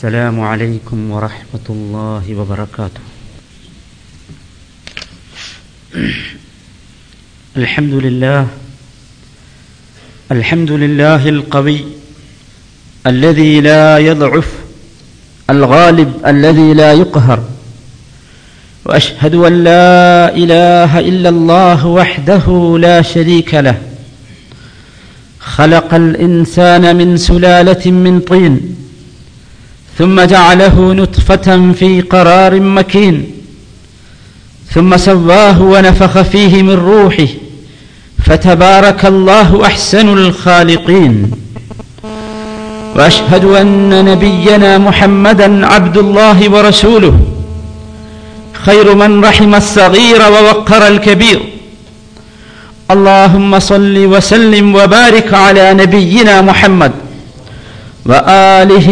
السلام عليكم ورحمة الله وبركاته. الحمد لله القوي الذي لا يضعف، الغالب الذي لا يقهر، وأشهد أن لا إله إلا الله وحده لا شريك له، خلق الإنسان من سلالة من طين، ثم جعله نطفة في قرار مكين، ثم سواه ونفخ فيه من روحه، فتبارك الله أحسن الخالقين. وأشهد أن نبينا محمدا عبد الله ورسوله، خير من رحم الصغير ووقر الكبير. اللهم صل وسلم وبارك على نبينا محمد وآله،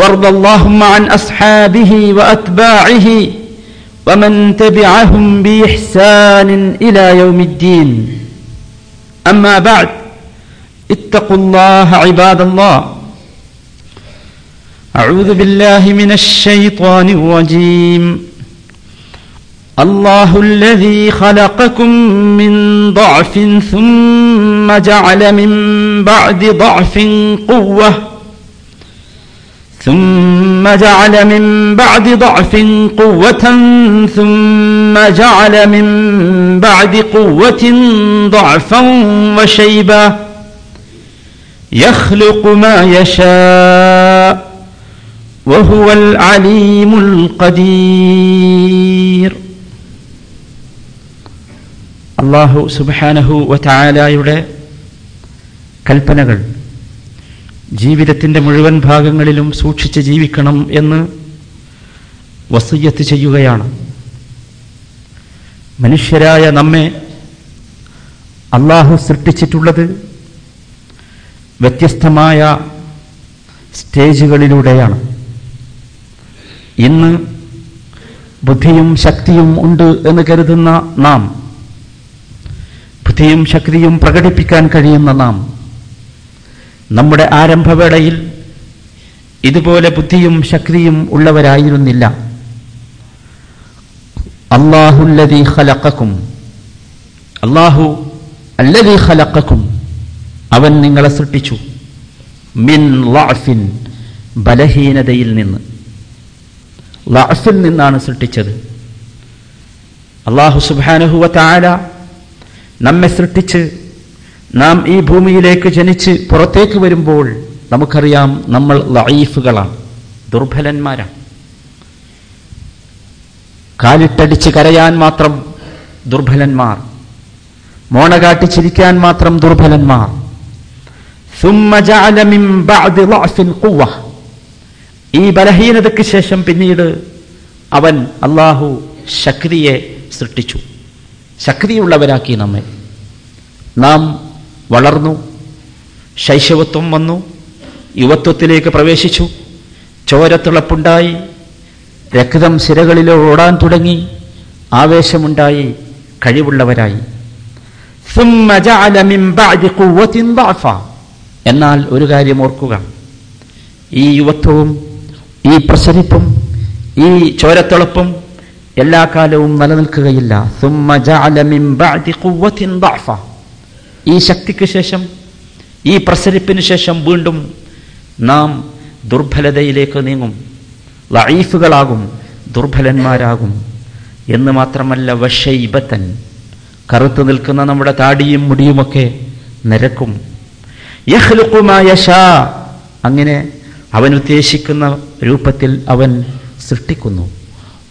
وارض اللهم عن أصحابه وأتباعه ومن تبعهم بإحسان إلى يوم الدين. أما بعد، اتقوا الله عباد الله. أعوذ بالله من الشيطان الرجيم. الله الذي خلقكم من ضعف ثم جعل من بعد ضعف قوة، ثم جعل من بعد ضعف قوة، ثم جعل من بعد قوة ضعفا وشيبا، يخلق ما يشاء، وهو العليم القدير. അല്ലാഹു സുബ്ഹാനഹു വതആലയുടെ കൽപ്പനകൾ ജീവിതത്തിൻ്റെ മുഴുവൻ ഭാഗങ്ങളിലും സൂക്ഷിച്ച് ജീവിക്കണം എന്ന് വസിയ്യത്ത് ചെയ്യുകയാണ്. മനുഷ്യരായ നമ്മെ അല്ലാഹു സൃഷ്ടിച്ചിട്ടുള്ളത് വ്യത്യസ്തമായ സ്റ്റേജുകളിലൂടെയാണ്. ഇന്ന് ബുദ്ധിയും ശക്തിയും ഉണ്ട് എന്ന് കരുതുന്ന നാം, ബുദ്ധിയും ശക്തിയും പ്രകടിപ്പിക്കാൻ കഴിയുന്ന നാം, നമ്മുടെ ആരംഭവേളയിൽ ഇതുപോലെ ബുദ്ധിയും ശക്തിയും ഉള്ളവരായിരുന്നില്ല. അല്ലാഹു അല്ലദീ ഖലഖക്കും അവൻ നിങ്ങളെ സൃഷ്ടിച്ചു മിൻ ലഅഫിൻ, ബലഹീനതയിൽ നിന്ന്, ലഅഫിൽ നിന്നാണ് സൃഷ്ടിച്ചത്. അല്ലാഹു സുബ്ഹാനഹു വതആല നമ്മെ സൃഷ്ടിച്ച് നാം ഈ ഭൂമിയിലേക്ക് ജനിച്ച് പുറത്തേക്ക് വരുമ്പോൾ നമുക്കറിയാം നമ്മൾ ലഈഫുകളാണ്, ദുർബലന്മാരാണ്. കാലിട്ടടിച്ച് കരയാൻ മാത്രം ദുർബലന്മാർ, മോണ കാട്ടിച്ചിരിക്കാൻ മാത്രം ദുർബലന്മാർ. സുമ്മ ജഅല മിൻ ബഅദി ലഅഫിൻ ഖുവ്വ, ഈ ബലഹീനതയ്ക്ക് ശേഷം പിന്നീട് അവൻ അല്ലാഹു ശക്തിയെ സൃഷ്ടിച്ചു, ശക്തിയുള്ളവരാക്കി നമ്മെ. നാം വളർന്നു, ശൈശവത്വം വന്നു, യുവത്വത്തിലേക്ക് പ്രവേശിച്ചു, ചോരത്തിളപ്പുണ്ടായി, രക്തം സിരകളിൽ ഓടാൻ തുടങ്ങി, ആവേശമുണ്ടായി, കഴിവുള്ളവരായി. സുമ്മ ജഅല മിൻ ബഅദി ഖുവ്വത്തിൻ ളഅഫ. എന്നാൽ ഒരു കാര്യം ഓർക്കുക, ഈ യുവത്വവും ഈ പ്രസരിപ്പും ഈ ചോരത്തിളപ്പും എല്ലാ കാലവും നിലനിൽക്കുകയില്ല. സുമ്മ ജഅല മിൻ ബഅദി ഖുവ്വത്തിൻ ളഅഫ, ഈ ശക്തിക്ക് ശേഷം, ഈ പ്രസരിപ്പിന് ശേഷം വീണ്ടും നാം ദുർബലതയിലേക്ക് നീങ്ങും, ലഈഫുകളാകും, ദുർബലന്മാരാകും. എന്ന് മാത്രമല്ല, വശൈബതൻ, കറുത്തു നിൽക്കുന്ന നമ്മുടെ താടിയും മുടിയുമൊക്കെ നരക്കും. യഖ്ലുഖു മാ യശാ, അങ്ങനെ അവൻ ഉദ്ദേശിക്കുന്ന രൂപത്തിൽ അവൻ സൃഷ്ടിക്കുന്നു.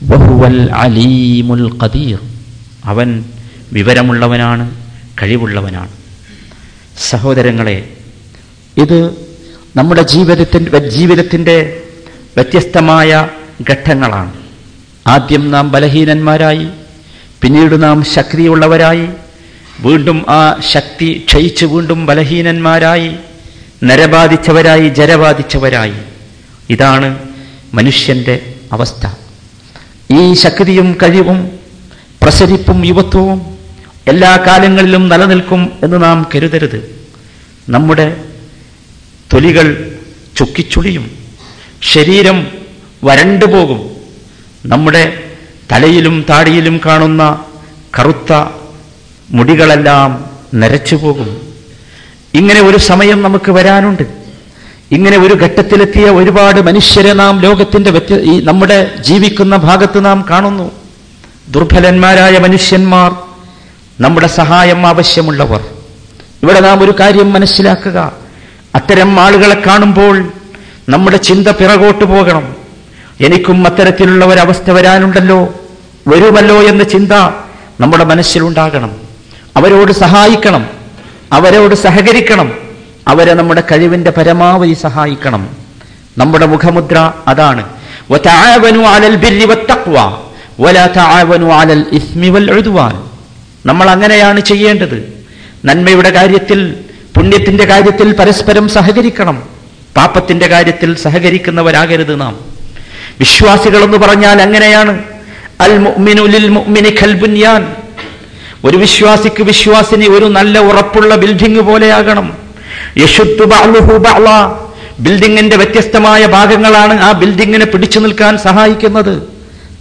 വഹുവൽ അലീമുൽ ഖദീർ, അവൻ വിവരമുള്ളവനാണ്, കഴിവുള്ളവനാണ്. സഹോദരങ്ങളെ, ഇത് നമ്മുടെ ജീവിതത്തിൻ്റെ വ്യത്യസ്തമായ ഘട്ടങ്ങളാണ്. ആദ്യം നാം ബലഹീനന്മാരായി, പിന്നീട് നാം ശക്തിയുള്ളവരായി, വീണ്ടും ആ ശക്തി ക്ഷയിച്ച് വീണ്ടും ബലഹീനന്മാരായി, നരബാധിച്ചവരായി, ജരബാധിച്ചവരായി. ഇതാണ് മനുഷ്യൻ്റെ അവസ്ഥ. ഈ ശക്തിയും കഴിവും പ്രസരിപ്പും യുവത്വവും എല്ലാ കാലങ്ങളിലും നിലനിൽക്കും എന്ന് നാം കരുതരുത്. നമ്മുടെ തൊലികൾ ചുക്കിച്ചുളിയും, ശരീരം വരണ്ടുപോകും. നമ്മുടെ തലയിലും താടിയിലും കാണുന്ന കറുത്ത മുടികളെല്ലാം നരച്ചുപോകും. ഇങ്ങനെ ഒരു സമയം നമുക്ക് വരാനുണ്ട്. ഇങ്ങനെ ഒരു ഘട്ടത്തിലെത്തിയ ഒരുപാട് മനുഷ്യരെ നാം ലോകത്തിൻ്റെ നമ്മുടെ ജീവിക്കുന്ന ഭാഗത്ത് നാം കാണുന്നു. ദുർബലന്മാരായ മനുഷ്യന്മാർ, നമ്മുടെ സഹായം ആവശ്യമുള്ളവർ. ഇവിടെ നാം ഒരു കാര്യം മനസ്സിലാക്കുക, അത്തരം ആളുകളെ കാണുമ്പോൾ നമ്മുടെ ചിന്ത പിറകോട്ട് പോകണം. എനിക്കും അത്തരത്തിലുള്ള ഒരവസ്ഥ വരാനുണ്ടല്ലോ, വരുമല്ലോ എന്ന ചിന്ത നമ്മുടെ മനസ്സിലുണ്ടാകണം. അവരോട് സഹായിക്കണം, അവരോട് സഹകരിക്കണം, അവരെ നമ്മുടെ കഴിവിൻ്റെ പരമാവധി സഹായിക്കണം. നമ്മുടെ മുഖമുദ്ര അതാണ്. നമ്മൾ അങ്ങനെയാണ് ചെയ്യേണ്ടത്. നന്മയുടെ കാര്യത്തിൽ, പുണ്യത്തിൻ്റെ കാര്യത്തിൽ പരസ്പരം സഹകരിക്കണം. പാപത്തിൻ്റെ കാര്യത്തിൽ സഹകരിക്കുന്നവരാകരുത് നാം. വിശ്വാസികളെന്ന് പറഞ്ഞാൽ അങ്ങനെയാണ്. അൽ മുഅ്മിനു ലിൽ മുഅ്മിനി കൽ ബുനിയാൻ. ഒരു വിശ്വാസിക്ക് വിശ്വാസിനി ഒരു നല്ല ഉറപ്പുള്ള ബിൽഡിംഗ് പോലെയാകണം. യശുദ്ദു ബഅ്ലുഹു ബഅ്ല. ബിൽഡിങ്ങിന്റെ വ്യത്യസ്തമായ ഭാഗങ്ങളാണ് ആ ബിൽഡിങ്ങിനെ പിടിച്ചു നിൽക്കാൻ സഹായിക്കുന്നത്.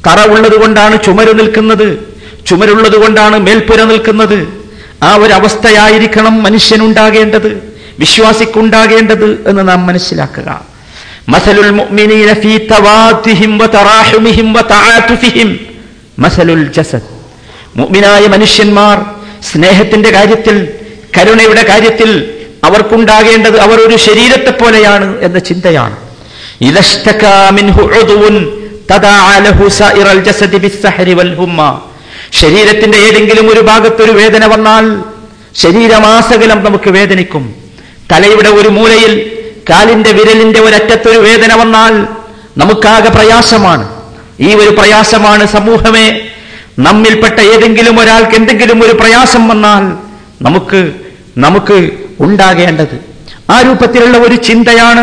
തറ ഉള്ളത് കൊണ്ടാണ് ചുമര് നിൽക്കുന്നത്, ചുമരുള്ളത് കൊണ്ടാണ് മേൽപ്പുര നിൽക്കുന്നത്. ആ ഒരു അവസ്ഥയായിരിക്കണം മനുഷ്യനുണ്ടാകേണ്ടത്, വിശ്വാസിക്കുണ്ടാകേണ്ടത് എന്ന് നാം മനസ്സിലാക്കുക. മസലുൽ മുഅ്മിനീന ഫീ തവാദിഹിം വതറാഹുമിഹിം വതആതുഫിഹിം മസലുൽ ജസദ്. മുഅ്മിനായ മനുഷ്യന്മാർ സ്നേഹത്തിന്റെ കാര്യത്തിൽ, കരുണയുടെ കാര്യത്തിൽ അവർക്കുണ്ടാകേണ്ടത് അവർ ഒരു ശരീരത്തെ പോലെയാണ് എന്ന ചിന്തയാണ്. ഇദഷ്തകാ മിൻഹു ഉദുൻ തദാഅലഹു സൈറൽ ജസദി ബിസ്സഹരി വൽ ഹുമ്മ. ശരീരത്തിന്റെ ഏതെങ്കിലും ഒരു ഭാഗത്തൊരു വേദന വന്നാൽ ശരീരമാസകലം നമുക്ക് വേദനിക്കും. തലയുടെ ഒരു മൂലയിൽ, കാലിന്റെ വിരലിന്റെ ഒരറ്റത്തൊരു വേദന വന്നാൽ നമുക്കാകെ പ്രയാസമാണ്. ഈ ഒരു പ്രയാസമാണ് സമൂഹമേ. നമ്മിൽപ്പെട്ട ഏതെങ്കിലും ഒരാൾക്ക് എന്തെങ്കിലും ഒരു പ്രയാസം വന്നാൽ നമുക്ക് ഉണ്ടാകേണ്ടത് ആ രൂപത്തിലുള്ള ഒരു ചിന്തയാണ്.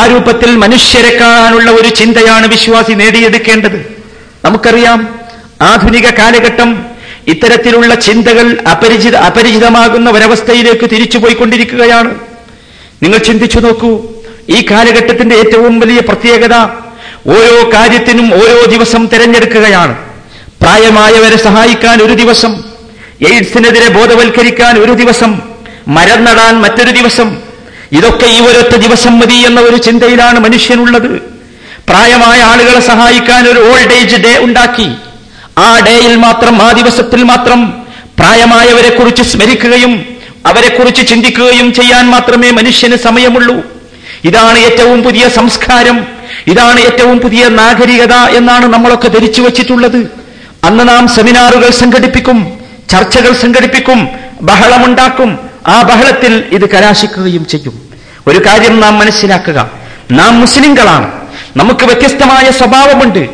ആ രൂപത്തിൽ മനുഷ്യരെ കാണാനുള്ള ഒരു ചിന്തയാണ് വിശ്വാസി നേടിയെടുക്കേണ്ടത്. നമുക്കറിയാം, ആധുനിക കാലഘട്ടം ഇത്തരത്തിലുള്ള ചിന്തകൾ അപരിചിതമാകുന്ന ഒരവസ്ഥയിലേക്ക് തിരിച്ചുപോയിക്കൊണ്ടിരിക്കുകയാണ്. നിങ്ങൾ ചിന്തിച്ചു നോക്കൂ, ഈ കാലഘട്ടത്തിന്റെ ഏറ്റവും വലിയ പ്രത്യേകത ഓരോ കാര്യത്തിനും ഓരോ ദിവസം തിരഞ്ഞെടുക്കുകയാണ്. പ്രായമായവരെ സഹായിക്കാൻ ഒരു ദിവസം, എയ്ഡ്സിനെതിരെ ബോധവൽക്കരിക്കാൻ ഒരു ദിവസം, മരം നടാൻ മറ്റൊരു ദിവസം. ഇതൊക്കെ ഈ ഒരൊറ്റ ദിവസം മതി എന്ന ഒരു ചിന്തയിലാണ് മനുഷ്യനുള്ളത്. പ്രായമായ ആളുകളെ സഹായിക്കാൻ ഒരു ഓൾഡ് ഏജ് ഡേ ഉണ്ടാക്കി. ആ ഡേയിൽ മാത്രം, ആ ദിവസത്തിൽ മാത്രം പ്രായമായവരെ കുറിച്ച് സ്മരിക്കുകയും അവരെക്കുറിച്ച് ചിന്തിക്കുകയും ചെയ്യാൻ മാത്രമേ മനുഷ്യന് സമയമുള്ളൂ. ഇതാണ് ഏറ്റവും പുതിയ സംസ്കാരം, ഇതാണ് ഏറ്റവും പുതിയ നാഗരികത എന്നാണ് നമ്മളൊക്കെ ധരിച്ചു വച്ചിട്ടുള്ളത്. അന്ന് നാം സെമിനാറുകൾ സംഘടിപ്പിക്കും, ചർച്ചകൾ സംഘടിപ്പിക്കും, ബഹളമുണ്ടാക്കും. ആ ബഹളത്തിൽ ഇത് കലാശിക്കുകയും ചെയ്യും. ഒരു കാര്യം നാം മനസ്സിലാക്കുക, നാം മുസ്ലിങ്ങളാണ്. നമുക്ക് വ്യത്യസ്തമായ സ്വഭാവമുണ്ട്.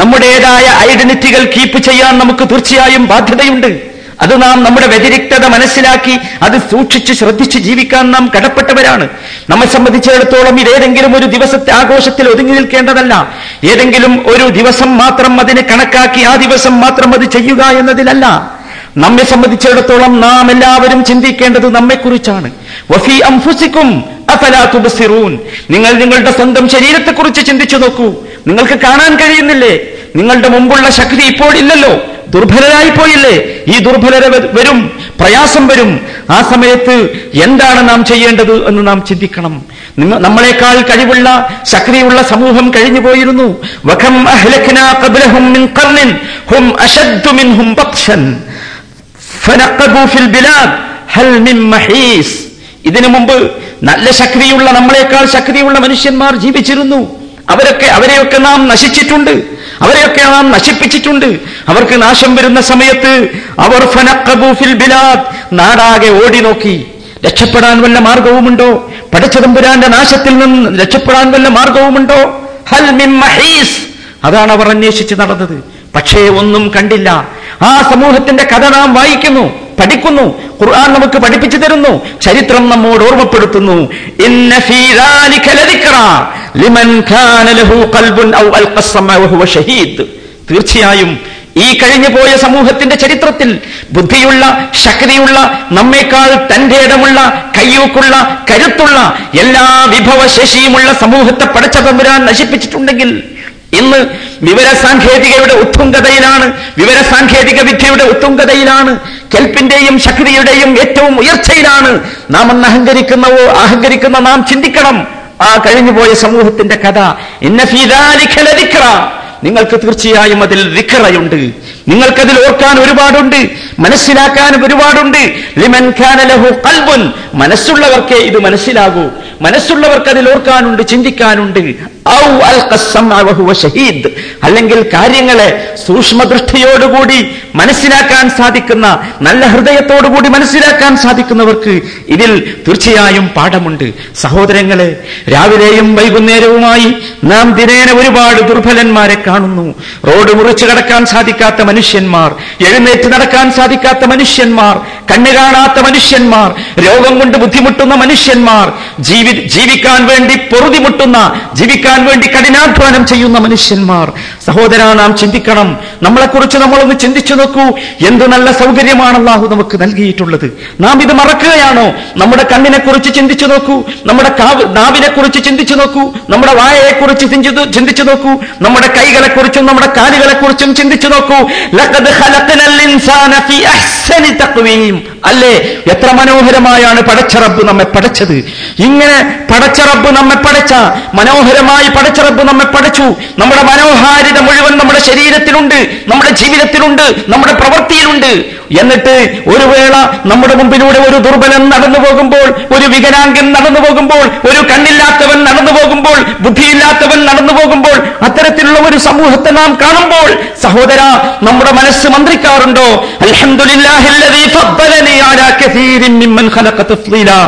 നമ്മുടേതായ ഐഡന്റിറ്റികൾ കീപ്പ് ചെയ്യാൻ നമുക്ക് തീർച്ചയായും ബാധ്യതയുണ്ട്. അത് നാം നമ്മുടെ വ്യതിരിക്തത മനസ്സിലാക്കി അത് സൂക്ഷിച്ച് ശ്രദ്ധിച്ച് ജീവിക്കാൻ നാം കടപ്പെട്ടവരാണ്. നമ്മെ സംബന്ധിച്ചിടത്തോളം ഇതേതെങ്കിലും ഒരു ദിവസത്തെ ആഘോഷത്തിൽ ഒതുങ്ങി നിൽക്കേണ്ടതല്ല. ഏതെങ്കിലും ഒരു ദിവസം മാത്രം അതിനെ കണക്കാക്കി ആ ദിവസം മാത്രം അത് ചെയ്യുക എന്നതിലല്ല. നമ്മെ സംബന്ധിച്ചിടത്തോളം നാം എല്ലാവരും ചിന്തിക്കേണ്ടത് നമ്മെക്കുറിച്ചാണ്. വഫീ അംഫുസിക്കും അഫലാ തുബ്സിറൂൻ. നിങ്ങൾ നിങ്ങളുടെ സ്വന്തം ശരീരത്തെക്കുറിച്ച് ചിന്തിച്ചു നോക്കൂ. നിങ്ങൾക്ക് കാണാൻ കഴിയുന്നില്ലേ? നിങ്ങളുടെ മുമ്പുള്ള ശക്തി ഇപ്പോൾ ഇല്ലല്ലോ, ദുർബലരായി പോയില്ലേ? ഈ ദുർബലത വരും, പ്രയാസം വരും. ആ സമയത്ത് എന്താണ് നാം ചെയ്യേണ്ടത് എന്ന് നാം ചിന്തിക്കണം. നമ്മളെക്കാൾ കഴിവുള്ള, ശക്തിയുള്ള സമൂഹം കഴിഞ്ഞു പോയിരുന്നു. വഖം അഹ്ലക്നാ ഖബ്ലഹും മിൻ ഖർനിൻ ഹും അശദ്ദു മിൻഹും ബത്ശൻ ഫനഖബു ഫിൽ ബിലാദ് ഹൽ മിൻ മഹീസ്. ഇതിനു മുമ്പ് നല്ല ശക്തിയുള്ള, നമ്മളെക്കാൾ ശക്തിയുള്ള മനുഷ്യന്മാർ ജീവിച്ചിരുന്നു. അവരെയൊക്കെ നാം നശിച്ചിട്ടുണ്ട്, അവരെയൊക്കെ നാം നശിപ്പിച്ചിട്ടുണ്ട്. അവർക്ക് നാശം വരുന്ന സമയത്ത് അവർ ഫനഖബു ഫിൽ ബിലാദ്, നാടാകെ ഓടി നോക്കി. രക്ഷപ്പെടാൻ വല്ല മാർഗവുമുണ്ടോ? പടച്ചതമ്പുരാന്റെ നാശത്തിൽ നിന്ന് രക്ഷപ്പെടാൻ വല്ല മാർഗവുമുണ്ടോ? ഹൽ മിൻ മഹീസ്, അതാണ് അവർ അന്വേഷിച്ച് നടന്നത്. പക്ഷേ ഒന്നും കണ്ടില്ല. ആ സമൂഹത്തിന്റെ കഥ നാം വായിക്കുന്നു, പഠിക്കുന്നു, ഖുർആൻ നമുക്ക് പഠിപ്പിച്ചു തരുന്നു, ചരിത്രം നമ്മോട് ഓർമ്മപ്പെടുത്തുന്നു. ഇന്ന ഫീ ദാലിക ലദിക്റ ലിമൻ കാന ലഹു ഖൽബുൻ ഔ അൽഖ സമഅ വഹുവ ഷഹീദ്. തീർച്ചയായും ഈ കഴിഞ്ഞുപോയ സമൂഹത്തിന്റെ ചരിത്രത്തിൽ ബുദ്ധിയുള്ള, ശക്തിയുള്ള, നമ്മേക്കാൾ തന്റെ ഇടമുള്ള, കയ്യൂക്കുള്ള, കരുത്തുള്ള, എല്ലാ വിഭവശേഷിയുമുള്ള സമൂഹത്തെ പടച്ച തമ്പുരാൻ നശിപ്പിച്ചിട്ടുണ്ടെങ്കിൽ ഇന്ന് വിവരസാങ്കേതികയുടെ ഉത്തുംഗതയിലാണ്, വിവരസാങ്കേതിക വിദ്യയുടെ ഉത്തുംഗതയിലാണ്, കെൽപ്പിന്റെയും ശക്തിയുടെയും ഏറ്റവും ഉയർച്ചയിലാണ് നാം എന്ന് അഹങ്കരിക്കുന്ന നാം ചിന്തിക്കണം ആ കഴിഞ്ഞുപോയ സമൂഹത്തിന്റെ കഥ. ഇന്ന ഫീ ദാലിക ലദിക്ര, നിങ്ങൾക്ക് തീർച്ചയായും അതിൽ ദിക്റയുണ്ട്, നിങ്ങൾക്കതിൽ ഓർക്കാൻ ഒരുപാടുണ്ട്, മനസ്സിലാക്കാനും ഒരുപാടുണ്ട്. ലിമൻ കാന ലഹു ഖൽബുൻ, മനസ്സുള്ളവർക്കേ ഇത് മനസ്സിലാകൂ, മനസ്സുള്ളവർക്ക് അതിൽ ഓർക്കാനുണ്ട്, ചിന്തിക്കാനുണ്ട്. ഔ അൽഖ സമഅ വഹുവ ഷഹീദ്, അല്ലെങ്കിൽ കാര്യങ്ങളെ സൂക്ഷ്മദൃഷ്ടിയോടുകൂടി മനസ്സിലാക്കാൻ സാധിക്കുന്ന, നല്ല ഹൃദയത്തോടുകൂടി മനസ്സിലാക്കാൻ സാധിക്കുന്നവർക്ക് ഇതിൽ തീർച്ചയായും പാഠമുണ്ട്. സഹോദരങ്ങളെ, രാവിലെയും വൈകുന്നേരവുമായി നാം ദിനേന ഒരുപാട് ദുർബലന്മാരെ കാണുന്നു. റോഡ് മുറിച്ച് കടക്കാൻ സാധിക്കാത്ത മനുഷ്യന്മാർ, എഴുന്നേറ്റ് നടക്കാൻ സാധിക്കാത്ത മനുഷ്യന്മാർ, കണ്ണു കാണാത്ത മനുഷ്യന്മാർ, രോഗം കൊണ്ട് ബുദ്ധിമുട്ടുന്ന മനുഷ്യന്മാർ, ജീവിക്കാൻ വേണ്ടി പൊറുതിമുട്ടുന്ന, ജീവിക്കാൻ വേണ്ടി കഠിനാധ്വാനം ചെയ്യുന്ന മനുഷ്യന്മാർ. സഹോദരാ, നാം ചിന്തിക്കണം, നമ്മളെക്കുറിച്ച് നമ്മളൊന്ന് ചിന്തിച്ചു നോക്കൂ. എന്ത് നല്ല സൗകര്യമാണ് അല്ലാഹു നമുക്ക് നൽകിയിട്ടുള്ളത്. നാം ഇത് മറക്കുകയാണോ? നമ്മുടെ കണ്ണിനെ കുറിച്ച് ചിന്തിച്ചു നോക്കൂ, നമ്മുടെ നാവിനെ കുറിച്ച് ചിന്തിച്ചു നോക്കൂ, നമ്മുടെ വായയെ കുറിച്ച് ചിന്തിച്ചു നോക്കൂ, നമ്മുടെ കൈകളെ കുറിച്ചും നമ്മുടെ കാലുകളെ കുറിച്ചും ചിന്തിച്ചു നോക്കൂ. ലഖദ് ഖലഖനൽ ഇൻസാന ഫീ അഹ്സനി തഖ്വീം, അല്ലേ എത്ര മനോഹരമായാണ് പടച്ച റബ്ബ് നമ്മെ പടച്ചത്. ഇങ്ങനെ പടച്ച റബ്ബ് നമ്മെ പടച്ച, മനോഹരമായി പടച്ച റബ്ബ് നമ്മെ പടച്ചു. നമ്മുടെ മനോഹാരിത മുഴുവൻ നമ്മുടെ ശരീരത്തിലുണ്ട്, നമ്മുടെ ജീവിതത്തിലുണ്ട്, നമ്മുടെ പ്രവൃത്തിയിലുണ്ട്. എന്നിട്ട് ഒരു വേള നമ്മുടെ മുമ്പിലൂടെ ഒരു ദുർബലൻ നടന്നു പോകുമ്പോൾ, ഒരു വികലാംഗൻ നടന്നു പോകുമ്പോൾ, ഒരു കണ്ണില്ലാത്തവൻ നടന്നു പോകുമ്പോൾ, ബുദ്ധിയില്ലാത്തവൻ നടന്നു പോകുമ്പോൾ, അത്തരത്തിലുള്ള ഒരു സമൂഹത്തെ നാം കാണുമ്പോൾ സഹോദരാ, നമ്മുടെ മനസ്സ് മന്ത്രിക്കാറുണ്ടോ? അൽഹംദുലില്ലാഹില്ലദീ ഫദ്ദലനീ അലാ കസീരിൻ മിമ്മൻ ഖലഖ തഫ്ളീലാ.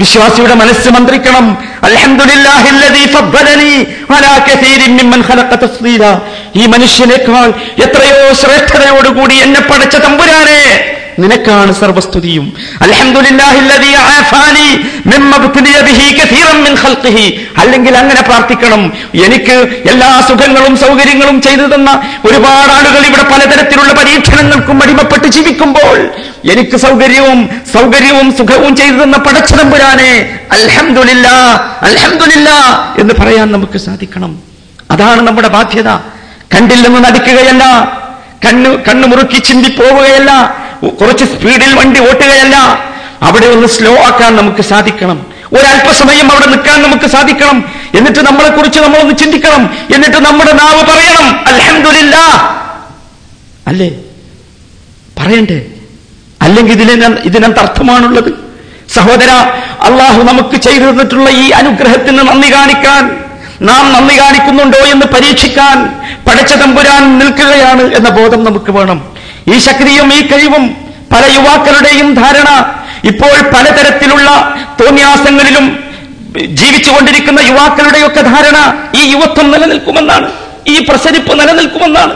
വിശ്വാസിയുടെ മനസ്സ് മന്ത്രിക്കണം, അൽഹംദുലില്ലാഹില്ലദീ ഫദ്ദലനീ അലാ കസീരിൻ മിമ്മൻ ഖലഖ തഫ്ളീലാ. ഈ മനുഷ്യനേക്കാൾ എത്രയോ ശ്രേഷ്ഠതയോടുകൂടി എന്നെ പടച്ച തമ്പുരാനെ, നിനക്കാണ് സർവസ്തുതിയും. അൽഹംദുലില്ലാഹില്ലദീ ആഫാനി മിമ്മ ബുതിയ ബിഹി കസീറൻ മിൻ ഖൽഖിഹി. അല്ലെങ്കിൽ അങ്ങനെ പ്രാർത്ഥിക്കണം, എനിക്ക് എല്ലാ സുഖങ്ങളും സൗകര്യങ്ങളും ചെയ്തു തന്ന ഒരുപാട് ആളുകൾ ഇവിടെ പലതരത്തിലുള്ള പരീക്ഷണങ്ങൾക്കും അടിമപ്പെട്ട് ജീവിക്കുമ്പോൾ എനിക്ക് സൗകര്യവും സുഖവും ചെയ്തു തന്ന പടച്ച തമ്പുരാനെ അൽഹംദുലില്ലാ അൽഹംദുലില്ലാ എന്ന് പറയാൻ നമുക്ക് സാധിക്കണം. അതാണ് നമ്മുടെ ബാധ്യത. കണ്ടില്ലെന്ന് നടിക്കുകയല്ല, കണ്ണു മുറുക്കി ചിന്തിപ്പോവുകയല്ല, കുറച്ച് സ്പീഡിൽ വണ്ടി ഓട്ടുകയല്ല. അവിടെ ഒന്ന് സ്ലോ ആക്കാൻ നമുക്ക് സാധിക്കണം, ഒരല്പസമയം അവിടെ നിൽക്കാൻ നമുക്ക് സാധിക്കണം. എന്നിട്ട് നമ്മളെ കുറിച്ച് നമ്മളൊന്ന് ചിന്തിക്കണം. എന്നിട്ട് നമ്മുടെ നാവ് പറയണം അൽഹംദുലില്ലാ, അല്ലേ? പറയണ്ടേ? അല്ലെങ്കിൽ ഇതിനെന്ത് അർത്ഥമാണുള്ളത്? സഹോദരാ, അള്ളാഹു നമുക്ക് ചെയ്തു തന്നിട്ടുള്ള ഈ അനുഗ്രഹത്തിന് നന്ദി കാണിക്കാൻ, നാം നന്ദി കാണിക്കുന്നുണ്ടോ എന്ന് പരീക്ഷിക്കാൻ പടച്ച തമ്പുരാൻ നിൽക്കുകയാണ് എന്ന ബോധം നമുക്ക് വേണം. ഈ ശക്തിയും ഈ കഴിവും പല യുവാക്കളുടെയും ധാരണ, ഇപ്പോൾ പലതരത്തിലുള്ള തോന്നിയാസങ്ങളിലും ജീവിച്ചുകൊണ്ടിരിക്കുന്ന യുവാക്കളുടെയൊക്കെ ധാരണ ഈ യുവത്വം നിലനിൽക്കുമെന്നാണ്, ഈ പ്രസരിപ്പ് നിലനിൽക്കുമെന്നാണ്.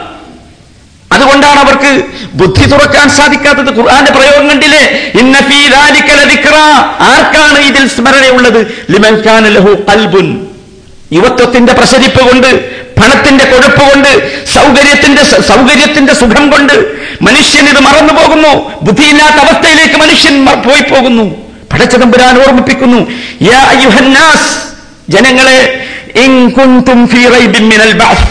അതുകൊണ്ടാണ് അവർക്ക് ബുദ്ധി തുറക്കാൻ സാധിക്കാത്തത്. ഖുർആന്റെ പ്രയോഗം കണ്ടില്ലേ? ഇന്ന ഫീ ദാലിക ലദിക്ര, ആർക്കാണ് ഇതിൽ സ്മരണയുള്ളത്? ലിമൻ കാന ലഹു ഖൽബുൻ. യുവത്വത്തിന്റെ പ്രസരിപ്പ് കൊണ്ട്, പണത്തിന്റെ കൊഴുപ്പ് കൊണ്ട്, സൗകര്യത്തിന്റെ സുഖം കൊണ്ട് മനുഷ്യൻ ഇത് മറന്നു പോകുന്നു. ബുദ്ധിയില്ലാത്ത അവസ്ഥയിലേക്ക് മനുഷ്യൻ പോയി പോകുന്നു. പടച്ച തമ്പുരാൻ ഓർമ്മിപ്പിക്കുന്നു, യാ അയ്യുഹന്നാസ്, ജനങ്ങളെ, ഇൻ കുൻതും ഫീ റൈബിൻ മിനൽ ബഅസ്,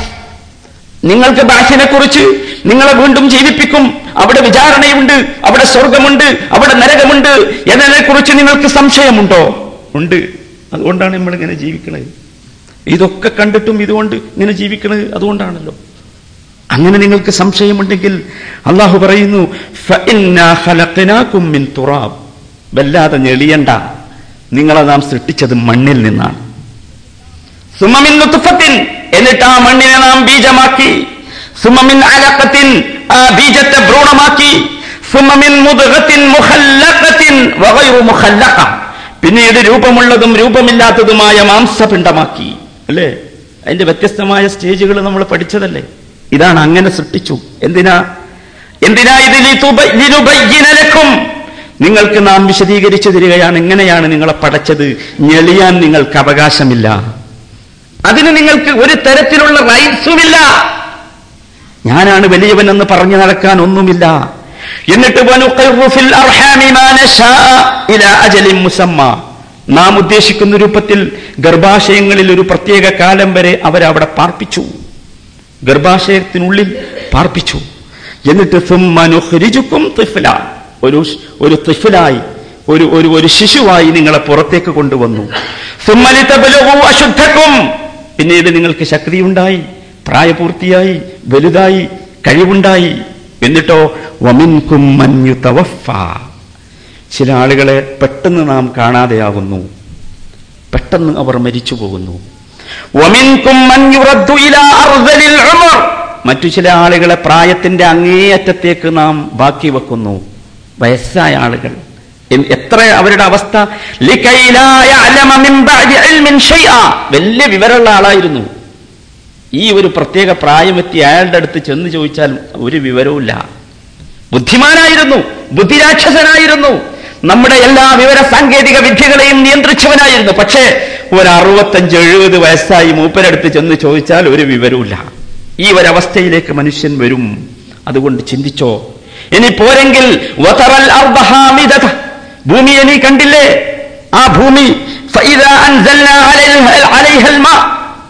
നിങ്ങൾക്ക് ബഅസിനെ കുറിച്ച്, നിങ്ങളെ വീണ്ടും ജീവിപ്പിക്കും, അവിടെ വിചാരണയുണ്ട്, അവിടെ സ്വർഗമുണ്ട്, അവിടെ നരകമുണ്ട്, എന്നതിനെക്കുറിച്ച് നിങ്ങൾക്ക് സംശയമുണ്ടോ? ഉണ്ട്. അതുകൊണ്ടാണ് നമ്മൾ ഇങ്ങനെ ജീവിക്കുന്നത്. ഇതൊക്കെ കണ്ടിട്ടും ഇതുകൊണ്ട് ഇങ്ങനെ ജീവിക്കുന്നത് അതുകൊണ്ടാണല്ലോ. അങ്ങനെ നിങ്ങൾക്ക് സംശയമുണ്ടെങ്കിൽ അള്ളാഹു പറയുന്നു, ഫഇന്നാ ഖലഖനാകും മിൻ തുറാബ്, വല്ലാതെ ഞെളിയണ്ട, നിങ്ങളെ നാം സൃഷ്ടിച്ചത് മണ്ണിൽ നിന്നാണ്. സുമ്മ മിൻ നുത്ഫത്തിൻ, എന്നിട്ട് ആ മണ്ണിനെ നാം ബീജമാക്കി. സുമ്മ മിൻ അലഖത്തിൻ, ആ ബീജത്തെ ഭ്രൂണമാക്കി. സുമ്മ മിൻ മുദ്ഗത്തിൻ മുഖല്ലഖത്തിൻ വഗൈറു മുഖല്ലഖ, പിന്നീട് രൂപമുള്ളതും രൂപമില്ലാത്തതുമായ മാംസപിണ്ഡമാക്കി. അല്ലേ? അതിന്റെ വ്യത്യസ്തമായ സ്റ്റേജുകൾ നമ്മൾ പഠിച്ചതല്ലേ? ഇതാണ് അങ്ങനെ സൃഷ്ടിച്ചു. എന്തിനാ ഇതിലും നിങ്ങൾക്ക് നാം വിശദീകരിച്ചു തരികയാണ്, എങ്ങനെയാണ് നിങ്ങളെ പടച്ചത്. ഞെളിയാൻ നിങ്ങൾക്ക് അവകാശമില്ല, അതിന് നിങ്ങൾക്ക് ഒരു തരത്തിലുള്ള റൈറ്റ്സുമില്ല. ഞാനാണ് വലിയവനെന്ന് പറഞ്ഞു നടക്കാൻ ഒന്നുമില്ല. എന്നിട്ട് നാം ഉദ്ദേശിക്കുന്ന രൂപത്തിൽ ഗർഭാശയങ്ങളിൽ ഒരു പ്രത്യേക കാലം വരെ അവരവിടെ പാർപ്പിച്ചു, ഗർഭാശയത്തിനുള്ളിൽ പാർപ്പിച്ചു. എന്നിട്ട് ഒരു തിഫ്ലായി ഒരു ശിശുവായി നിങ്ങളെ പുറത്തേക്ക് കൊണ്ടുവന്നു. പിന്നീട് നിങ്ങൾക്ക് ശക്തിയുണ്ടായി, പ്രായപൂർത്തിയായി, വലുതായി, കഴിവുണ്ടായി. എന്നിട്ടോ വമിൻകും മൻയുതവഫ, ചില ആളുകളെ പെട്ടെന്ന് നാം കാണാതെയാകുന്നു, പെട്ടെന്ന് അവർ മരിച്ചു പോകുന്നു. വമിൻകും മൻയുറദ്ദു ഇലാ അർദലിൽ ഉമർ, മറ്റു ചില ആളുകളെ പ്രായത്തിന്റെ അങ്ങേയറ്റത്തേക്ക് നാം ബാക്കി വെക്കുന്നു, വയസ്സായ ആളുകൾ. എത്ര അവരുടെ അവസ്ഥ, വലിയ വിവരമുള്ള ആളായിരുന്നു, ഈ ഒരു പ്രത്യേക പ്രായമെത്തി അയാളുടെ അടുത്ത് ചെന്ന് ചോദിച്ചാൽ ഒരു വിവരവുമില്ല. ബുദ്ധിമാനായിരുന്നു, ബുദ്ധിരാക്ഷസനായിരുന്നു, നമ്മുടെ എല്ലാ വിവര സാങ്കേതിക വിദ്യകളെയും നിയന്ത്രിച്ചവനായിരുന്നു. പക്ഷേ ഒരു 65-70 വയസ്സായി മൂപ്പരടുത്ത് ചെന്ന് ചോദിച്ചാൽ ഒരു വിവരവുമില്ല. ഈ ഒരവസ്ഥയിലേക്ക് മനുഷ്യൻ വരും. അതുകൊണ്ട് ചിന്തിച്ചോ, ഇനി പോരെങ്കിൽ ഭൂമിയെ നീ കണ്ടില്ലേ, ആ ഭൂമി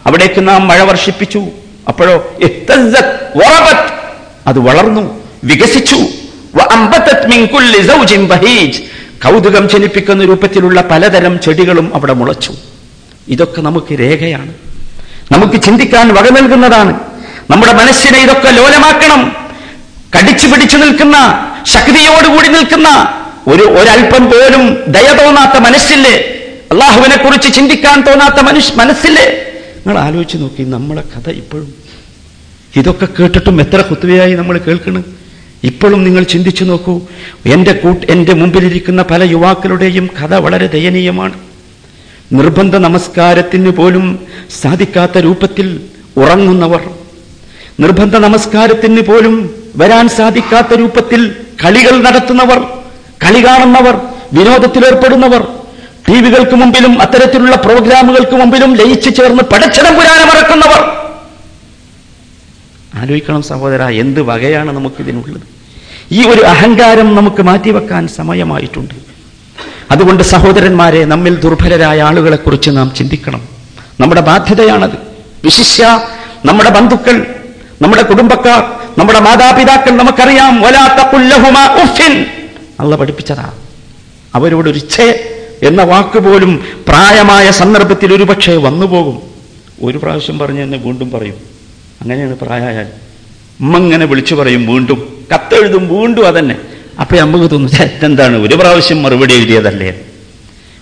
അവിടേക്ക് നാം മഴ വർഷിപ്പിച്ചു. അപ്പോഴോ അത് വളർന്നു, വികസിച്ചു. കൗതുകം ജനിപ്പിക്കുന്ന രൂപത്തിലുള്ള പലതരം ചെടികളും അവിടെ മുളച്ചു. ഇതൊക്കെ നമുക്ക് രേഖയാണ്, നമുക്ക് ചിന്തിക്കാൻ വക നൽകുന്നതാണ്. നമ്മുടെ മനസ്സിനെ ഇതൊക്കെ ലോലമാക്കണം. കടിച്ചു പിടിച്ചു നിൽക്കുന്ന, ശക്തിയോടുകൂടി നിൽക്കുന്ന, ഒരൽപ്പം പോലും ദയ തോന്നാത്ത മനസ്സില്ലേ, അള്ളാഹുവിനെ കുറിച്ച് ചിന്തിക്കാൻ തോന്നാത്ത മനസ്സില്ലേ. നിങ്ങൾ ആലോചിച്ച് നോക്കി, നമ്മളെ കഥ ഇപ്പോഴും. ഇതൊക്കെ കേട്ടിട്ടും എത്ര കുത്തുവയായി നമ്മൾ കേൾക്കണം. ഇപ്പോഴും നിങ്ങൾ ചിന്തിച്ചു നോക്കൂ. എൻ്റെ മുമ്പിലിരിക്കുന്ന പല യുവാക്കളുടെയും കഥ വളരെ ദയനീയമാണ്. നിർബന്ധ നമസ്കാരത്തിന് പോലും സാധിക്കാത്ത രൂപത്തിൽ ഉറങ്ങുന്നവർ, നിർബന്ധ നമസ്കാരത്തിന് പോലും വരാൻ സാധിക്കാത്ത രൂപത്തിൽ കളികൾ നടത്തുന്നവർ, കളി കാണുന്നവർ, വിനോദത്തിലേർപ്പെടുന്നവർ, ടി വികൾക്ക് മുമ്പിലും അത്തരത്തിലുള്ള പ്രോഗ്രാമുകൾക്ക് മുമ്പിലും ലയിച്ചു ചേർന്ന് പടച്ചതം പുരാനെ മറക്കുന്നവർ. ആലോചിക്കണം സഹോദര, എന്ത് വകയാണ് നമുക്കിതിനുള്ളത്. ഈ ഒരു അഹങ്കാരം നമുക്ക് മാറ്റിവെക്കാൻ സമയമായിട്ടുണ്ട്. അതുകൊണ്ട് സഹോദരന്മാരെ, നമ്മിൽ ദുർബലരായ ആളുകളെ കുറിച്ച് നാം ചിന്തിക്കണം. നമ്മുടെ ബാധ്യതയാണത്. വിശിഷ്യ നമ്മുടെ ബന്ധുക്കൾ, നമ്മുടെ കുടുംബക്കാർ, നമ്മുടെ മാതാപിതാക്കൾ, നമുക്കറിയാം വലാ തഖുൽ ലഹുമാ ഉഫ്ഫിൻ, അള്ളാഹു പഠിപ്പിച്ചതാ. അവരോടൊരു ഛേ എന്ന വാക്കുപോലും പ്രായമായ സന്ദർഭത്തിൽ ഒരുപക്ഷെ വന്നുപോകും. ഒരു പ്രാവശ്യം പറഞ്ഞു തന്നെ വീണ്ടും പറയും. അങ്ങനെയാണ് പ്രായമായാൽ അമ്മ ഇങ്ങനെ വിളിച്ചു പറയും, വീണ്ടും കത്തെഴുതും, വീണ്ടും അതന്നെ. അപ്പൊ അമ്മക്ക് തോന്നുന്നു എന്താണ്, ഒരു പ്രാവശ്യം മറുപടി എഴുതിയതല്ലേ,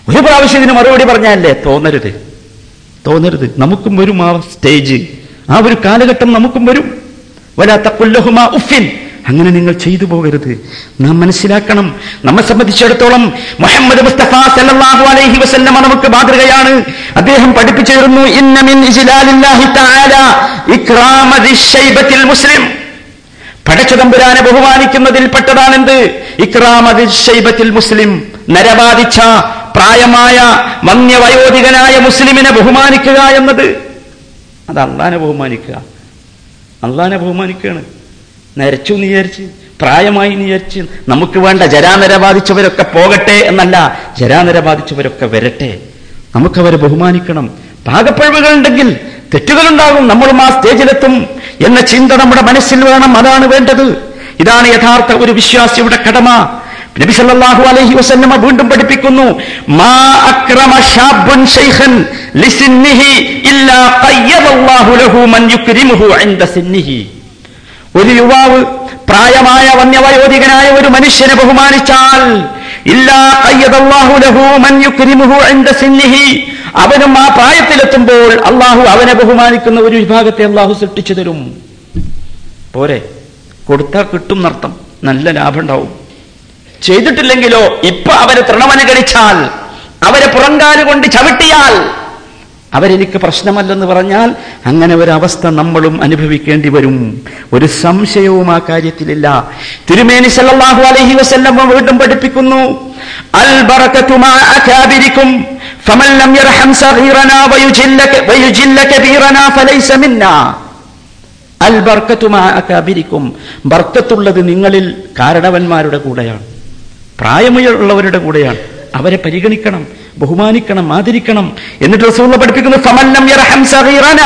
ഒരു പ്രാവശ്യം ഇതിന് മറുപടി പറഞ്ഞല്ലേ. തോന്നരുത്. നമുക്കും വരും ആ സ്റ്റേജ്, ആ ഒരു കാലഘട്ടം നമുക്കും വരും. വലാ തഖുൽ ലഹുമാ ഉഫ്ഫിൻ, അങ്ങനെ നിങ്ങൾ ചെയ്തു പോകരുത്. നാം മനസ്സിലാക്കണം. നമ്മെ സംബന്ധിച്ചിടത്തോളം മുഹമ്മദ് മുസ്തഫ സല്ലല്ലാഹു അലൈഹി വസല്ലം നമുക്ക് മാതൃകയാണ്. അദ്ദേഹം പഠിപ്പിച്ചിരുന്നു, ഇന്ന മിൻ ഇജ്ലാലില്ലാഹി തആല ഇക്റാമ ദിശൈബത്തിൽ മുസ്ലിം, പടച്ചതമ്പുരാനെ ബഹുമാനിക്കുന്നതിൽ പെട്ടതാണെന്ത്, ഇക്റാമ ദിശൈബത്തിൽ മുസ്ലിം, നരബാധിച്ച പ്രായമായ വന്യവയോധികനായ മുസ്ലിമിനെ ബഹുമാനിക്കുക എന്നത്. അത് അള്ളാനെ ബഹുമാനിക്കുകയാണ്. നരച്ചു എന്ന് വിചാരിച്ച്, പ്രായമായി എന്ന് വിചാരിച്ച് നമുക്ക് വേണ്ട ജരാനര ബാധിച്ചവരൊക്കെ പോകട്ടെ എന്നല്ല, ജരാനര ബാധിച്ചവരൊക്കെ വരട്ടെ, നമുക്കവരെ ബഹുമാനിക്കണം. പാകപ്പിഴവുകളുണ്ടെങ്കിൽ തെറ്റുകളുണ്ടാകും, നമ്മളും ആ സ്റ്റേജിലെത്തും എന്ന ചിന്ത നമ്മുടെ മനസ്സിൽ വേണം. അതാണ് വേണ്ടത്. ഇതാണ് യഥാർത്ഥ ഒരു വിശ്വാസിയുടെ കടമ. നബി സല്ലല്ലാഹു അലൈഹി വസല്ലമ വീണ്ടും പഠിപ്പിക്കുന്നു, മാ അക്രമ ശാബുൻ ശൈഖൻ ലിസിന്നിഹി ഇല്ലാ ഖയ്യബല്ലാഹു ലഹു മൻ യുക്രിമുഹു ഇൻദ സിന്നിഹി. ഒരു യുവാവ് പ്രായമായ വന്യവയോധികനായ ഒരു മനുഷ്യനെ ബഹുമാനിച്ചാൽ ഇല്ലാ ഖയ്യബല്ലാഹു ലഹു മൻ യുക്രിമുഹു ഇൻദ സിന്നിഹി, അവനും ആ പ്രായത്തിലെത്തുമ്പോൾ അള്ളാഹു അവനെ ബഹുമാനിക്കുന്ന ഒരു വിഭാഗത്തെ അള്ളാഹു സൃഷ്ടിച്ചു തരും. പോരെ, കൊടുത്താൽ കിട്ടും എന്നർത്ഥം, നല്ല ലാഭം ഉണ്ടാവും. ചെയ്തിട്ടില്ലെങ്കിലോ ഇപ്പൊ അവരെ തൃണമനുകരിച്ചാൽ, അവരെ പുറങ്കാലുകൊണ്ട് ചവിട്ടിയാൽ, അവരെനിക്ക് പ്രശ്നമല്ലെന്ന് പറഞ്ഞാൽ, അങ്ങനെ ഒരവസ്ഥ നമ്മളും അനുഭവിക്കേണ്ടി വരും. ഒരു സംശയവും ആ കാര്യത്തിലില്ല. തിരുമേനി സല്ലല്ലാഹു അലൈഹി വസല്ലം വീണ്ടും പഠിപ്പിക്കുന്നു, അൽ ബറകതു മാ അകാബിരികും ഫമൻ ലം യർഹം സഗീറനാ വയുജില്ല കബീറനാ ഫലൈസ മിന്നാ. അൽ ബർക്കത്തു മാ അകാബിരിക്കും, ബർക്കത്തുള്ളത് നിങ്ങളിൽ കാരണവന്മാരുടെ കൂടെയാണ്, പ്രായമുള്ളവരുടെ കൂടെയാണ്. അവരെ പരിഗണിക്കണം, ബഹുമാനിക്കണം, ആദരിക്കണം. എന്നിട്ട് റസൂൽ പഠിപ്പിക്കുന്നു ഫമൻ ലം യർഹം സഗീറന,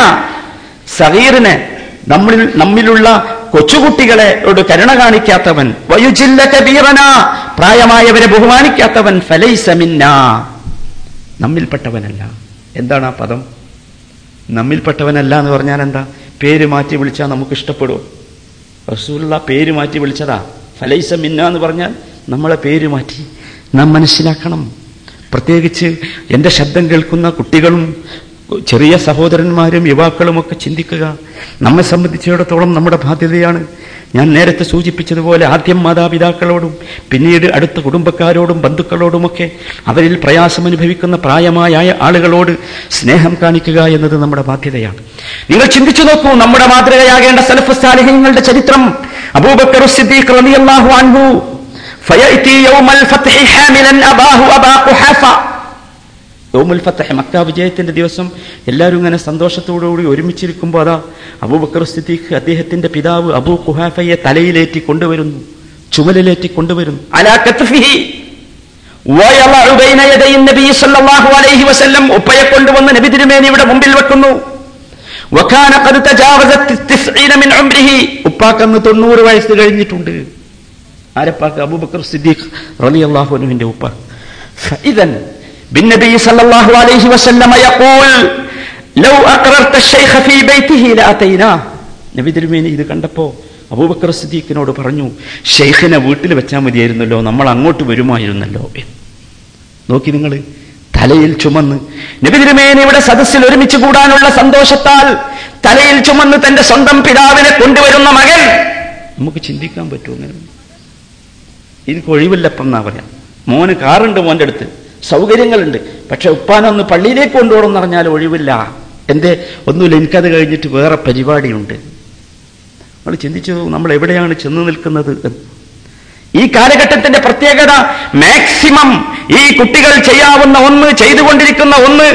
സഗീറിനെ, നമ്മിലുള്ള കൊച്ചുകുട്ടികളെ കരുണ കാണിക്കാത്തവൻ, വയുജില്ല കബീറന, പ്രായമായവരെ ബഹുമാനിക്കാത്തവൻ, ഫലൈസ മിന്നാ, നമ്മിൽപ്പെട്ടവനല്ല. എന്താണ് ആ പദം? നമ്മിൽപ്പെട്ടവനല്ല എന്ന് പറഞ്ഞാൽ എന്താ? പേര് മാറ്റി വിളിച്ചാൽ നമുക്ക് ഇഷ്ടപ്പെടുമോ? റസൂലുള്ള പേര് മാറ്റി വിളിച്ചതാ. ഫലൈസ മിന്ന എന്ന് പറഞ്ഞാൽ നമ്മളെ പേര് മാറ്റി നാം മനസ്സിലാക്കണം. പ്രത്യേകിച്ച് എൻ്റെ ശബ്ദം കേൾക്കുന്ന കുട്ടികളും ചെറിയ സഹോദരന്മാരും യുവാക്കളുമൊക്കെ ചിന്തിക്കുക, നമ്മെ സംബന്ധിച്ചിടത്തോളം നമ്മുടെ ബാധ്യതയാണ്. ഞാൻ നേരത്തെ സൂചിപ്പിച്ചതുപോലെ ആദ്യം മാതാപിതാക്കളോടും പിന്നീട് അടുത്ത കുടുംബക്കാരോടും ബന്ധുക്കളോടുമൊക്കെ അവരിൽ പ്രയാസമനുഭവിക്കുന്ന പ്രായമായ ആളുകളോട് സ്നേഹം കാണിക്കുക എന്നത് നമ്മുടെ ബാധ്യതയാണ്. നിങ്ങൾ ചിന്തിച്ചു നോക്കൂ, നമ്മുടെ മാതൃകയാകേണ്ട സലഫ് സാലിഹീങ്ങളുടെ ചരിത്രം. അബൂബക്കർ സിദ്ദീഖ് റളിയല്ലാഹു അൻഹു ഫയഅതി യൗമൽ ഫത്ഹി ഹാമിലൻ അബാഹു അബാ ഖുഹാഫ, യൗമുൽ ഫത്ഹ്, മക്ക വിജയത്തിന്റെ ദിവസം എല്ലാവരും ഇങ്ങനെ സന്തോഷത്തോടുകൂടി ഒരുമിച്ചിരിക്കുമ്പോൾ അതാ അബൂബക്കർ സിദ്ദീഖ് അദ്ദേഹത്തിന്റെ പിതാവ് അബൂ ഖുഹാഫയെ തലയിലേറ്റി കൊണ്ടുവരുന്നു, ചുമലിലേറ്റി കൊണ്ടുവരുന്നു. അലാ കത്ഫിഹി വയളഉ ബൈന യദൈ നബി സല്ലല്ലാഹു അലൈഹി വസല്ലം, ഉപ്പയെ കൊണ്ടുവന്ന് നബി തിരുമേനി ഇവിടെ മുമ്പിൽ വെക്കുന്നു. വകാന ഖദ് തജാവസത് 90 മിൻ ഉംരിഹി, ഉപ്പാക്കന്ന് 90 വയസ്സ് കഴിഞ്ഞിട്ടുണ്ട്. ആരപ്പാക്ക്? അബൂബക്കർ സിദ്ദീഖ് റളിയല്ലാഹു അൻഹുവിന്റെ ഉപ്പ. ഫഇദൻ بالنبي صلى الله عليه وسلم يقول لو اقررت الشيخ في بيته لاتيناه. നബി തിരുമേനി ഇത് കണ്ടപ്പോൾ അബൂബക്കർ സിദ്ദീഖിനോട് പറഞ്ഞു, ഷെയ്ഖിനെ വീട്ടിൽ വെച്ചാൽ മതിയായിരുന്നല്ലോ, നമ്മൾ അങ്ങോട്ട് വരുമായിരുന്നല്ലോ. നോക്കി നിങ്ങൾ, തലയിൽ ചുമന്ന് നബി തിരുമേനിയുടെ സദസ്സിൽ ഒരുമിച്ച് കൂടാനുള്ള സന്തോഷത്താൽ തലയിൽ ചുമന്ന് തന്റെ സ്വന്തം പിതാവിനെ കൊണ്ടുവരുന്ന മകൻ. നമുക്ക് ചിന്തിക്കാൻ പറ്റുമോ? എനിക്ക് ഒഴിവില്ലപ്പം എന്നാ പറയാം, മോന് കാറുണ്ട്, മോൻ്റെ അടുത്ത് സൗകര്യങ്ങളുണ്ട്, പക്ഷെ ഉപ്പാനൊന്ന് പള്ളിയിലേക്ക് കൊണ്ടുപോകണം എന്നറിഞ്ഞാൽ ഒഴിവില്ല. എന്തേ? ഒന്നുമില്ല, എനിക്കത് കഴിഞ്ഞിട്ട് വേറെ പരിപാടിയുണ്ട്. നമ്മൾ ചിന്തിച്ചു, നമ്മൾ എവിടെയാണ് ചെന്ന് നിൽക്കുന്നത്? ഈ കാലഘട്ടത്തിന്റെ പ്രത്യേകത, മാക്സിമം ഈ കുട്ടികൾ ചെയ്യാവുന്ന ഒന്ന്, ചെയ്തുകൊണ്ടിരിക്കുന്ന ഒന്ന്,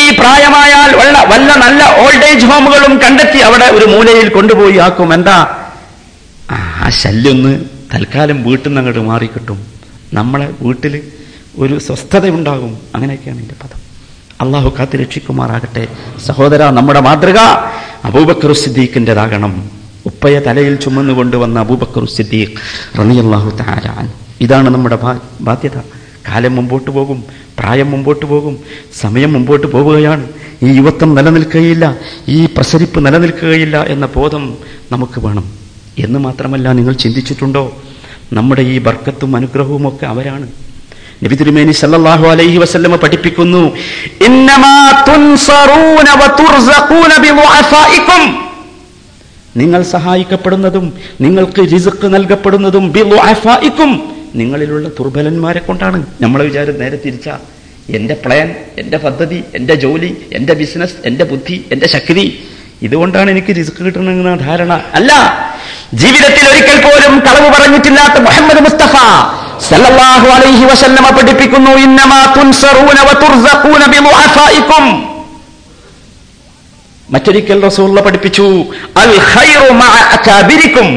ഈ പ്രായമായാൽ വല്ല നല്ല ഓൾഡ് ഏജ് ഹോമുകളും കണ്ടെത്തി അവിടെ ഒരു മൂലയിൽ കൊണ്ടുപോയി ആക്കും. എന്താ ആ ശല്യൊന്ന് തൽക്കാലം വീട്ടിൽ നിന്ന് അങ്ങോട്ട് മാറിക്കിട്ടും, നമ്മളെ വീട്ടിൽ ഒരു സ്വസ്ഥതയുണ്ടാകും. അങ്ങനെയൊക്കെയാണ് എൻ്റെ പദം. അള്ളാഹു കാത്ത് രക്ഷിക്കുമാറാകട്ടെ. സഹോദര, നമ്മുടെ മാതൃക അബൂബക്കർ സിദ്ദീഖിൻ്റെതാകണം. ഉപ്പയെ തലയിൽ ചുമന്നു കൊണ്ടുവന്ന അബൂബക്കർ സിദ്ദീഖ് റളിയല്ലാഹു തആല അൻഹു. ഇതാണ് നമ്മുടെ ബാധ്യത. കാലം മുമ്പോട്ട് പോകും, പ്രായം മുമ്പോട്ട് പോകും, സമയം മുമ്പോട്ട് പോവുകയാണ്. ഈ യുവത്വം നിലനിൽക്കുകയില്ല, ഈ പ്രസരിപ്പ് നിലനിൽക്കുകയില്ല എന്ന ബോധം നമുക്ക് വേണം. എന്ന് മാത്രമല്ല, നിങ്ങൾ ചിന്തിച്ചിട്ടുണ്ടോ, നമ്മുടെ ഈ ബർക്കത്തും അനുഗ്രഹവും ഒക്കെ അവരാണ്. നബി തിരുമേനി സല്ലല്ലാഹു അലൈഹി വസല്ലമ പഠിപ്പിക്കുന്നു, ഇന്നമാ തുൻസറൂന വതുർസഖൂന ബിളുഅഫാഇകും, നിങ്ങൾ സഹായിക്കപ്പെടുന്നതും നിങ്ങൾക്ക് റിസ്ക് നൽകപ്പെടുന്നതും ബിളുഅഫാഇകും, നിങ്ങളിലുള്ള ദുർബലന്മാരെ കൊണ്ടാണ്. നമ്മളെ വിചാരം നേരെ തിരിച്ചാ, എൻ്റെ പ്ലാൻ, എൻ്റെ പദ്ധതി, എൻ്റെ ജോലി, എൻ്റെ ബിസിനസ്, എൻ്റെ ബുദ്ധി, എൻ്റെ ശക്തി, ഇതുകൊണ്ടാണ് എനിക്ക് റിസ്ക് കിട്ടണമെന്ന ധാരണ. അല്ല, ജീവിതത്തിൽ ഒരിക്കൽ പോലും കളവ് പറഞ്ഞിട്ടില്ലാത്ത മുഹമ്മദ് മുസ്തഫ സല്ലല്ലാഹു അലൈഹി വസല്ലമ പഠിപ്പിക്കുന്നു, ഇന്നമാ തുൻസറൂന വതുർസഖൂന ബിളുഅഫാഇകും. മറ്റൊരിക്കൽ റസൂലുള്ള പഠിപ്പിച്ചു, അൽ ഖൈറു മഅ അകാബിരികും,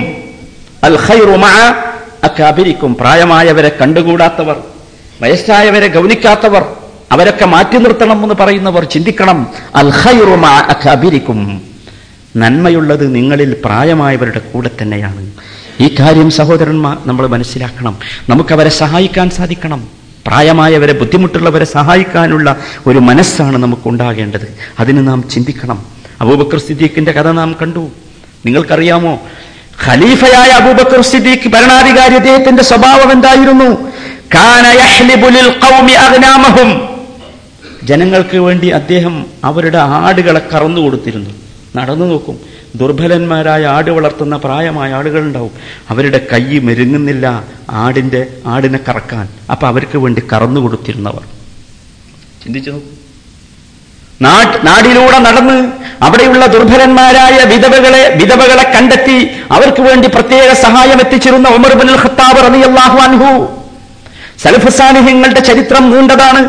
അൽ ഖൈറു മഅ അകാബിരികും, പ്രായമായവരെ കണ്ടുകൂടാത്തവർ, വയസ്സായവരെ ഗൗനിക്കാത്തവർ, അവരൊക്കെ മാറ്റി നിർത്തണം എന്ന് പറയുന്നവർ ചിന്തിക്കണം, അൽ ഖൈറു മഅ അകാബിരികും, നന്മയുള്ളത് നിങ്ങളിൽ പ്രായമായവരുടെ കൂടെ തന്നെയാണ്. ഈ കാര്യം സഹോദരന്മാർ നമ്മൾ മനസ്സിലാക്കണം. നമുക്കവരെ സഹായിക്കാൻ സാധിക്കണം. പ്രായമായവരെ, ബുദ്ധിമുട്ടുള്ളവരെ സഹായിക്കാനുള്ള ഒരു മനസ്സാണ് നമുക്കുണ്ടാകേണ്ടത്. അതിന് നാം ചിന്തിക്കണം. അബൂബക്കർ സിദ്ദീഖിന്റെ കഥ നാം കണ്ടു. നിങ്ങൾക്കറിയാമോ, ഖലീഫയായ അബൂബക്കർ സിദ്ദീഖ് ഭരണാധികാരി, അദ്ദേഹത്തിന്റെ സ്വഭാവം എന്തായിരുന്നു? കാന യഹ്ലിബു ലിൽ ഖൗമി അഗ്നാമഹും, ജനങ്ങൾക്ക് വേണ്ടി അദ്ദേഹം അവരുടെ ആടുകളെ കറന്നു കൊടുത്തിരുന്നു. നടന്നു നോക്കും, ദുർബലന്മാരായ ആട് വളർത്തുന്ന പ്രായമായ ആളുകളുണ്ടാവും, അവരുടെ കൈ മെരുങ്ങുന്നില്ല ആടിനെ കറക്കാൻ. അപ്പം അവർക്ക് വേണ്ടി കറന്നു കൊടുത്തിരുന്നവർ. ചിന്തിച്ചു നോക്കും, നാടിലൂടെ നടന്ന് അവിടെയുള്ള ദുർബലന്മാരായ വിധവകളെ കണ്ടെത്തി അവർക്ക് വേണ്ടി പ്രത്യേക സഹായം എത്തിച്ചിരുന്ന ഉമർ ഇബ്നുൽ ഖത്താബ് റളിയല്ലാഹു അൻഹു. സലഫ് സാലിഹീങ്ങളുടെ ചരിത്രം നീണ്ടതാണ്.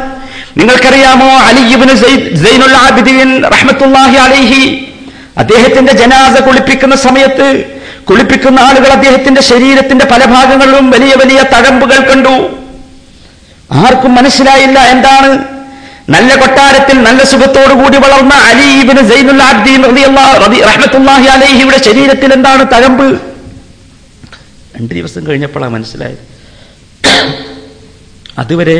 നിങ്ങൾക്കറിയാമോ, Ali ibn Zaid Zainul Abidin റഹ്മത്തുള്ളാഹി അലൈഹി അദ്ദേഹത്തിന്റെ ജനാസ കുളിപ്പിക്കുന്ന സമയത്ത് കുളിപ്പിക്കുന്ന ആളുകൾ അദ്ദേഹത്തിന്റെ ശരീരത്തിന്റെ പല ഭാഗങ്ങളിലും വലിയ വലിയ തഴമ്പുകൾ കണ്ടു. ആർക്കും മനസ്സിലായില്ല എന്താണ്. നല്ല കൊട്ടാരത്തിൽ നല്ല സുഖത്തോടുകൂടി വളർന്ന അലി ഇബ്നു സൈനുൽ ആബ്ദീൻ റഹ്മത്തുള്ളാഹി അലൈഹിയുടെ ശരീരത്തിൽ എന്താണ് തഴമ്പ്. 2 ദിവസം കഴിഞ്ഞപ്പോഴാണ് മനസ്സിലായത്. അതുവരെ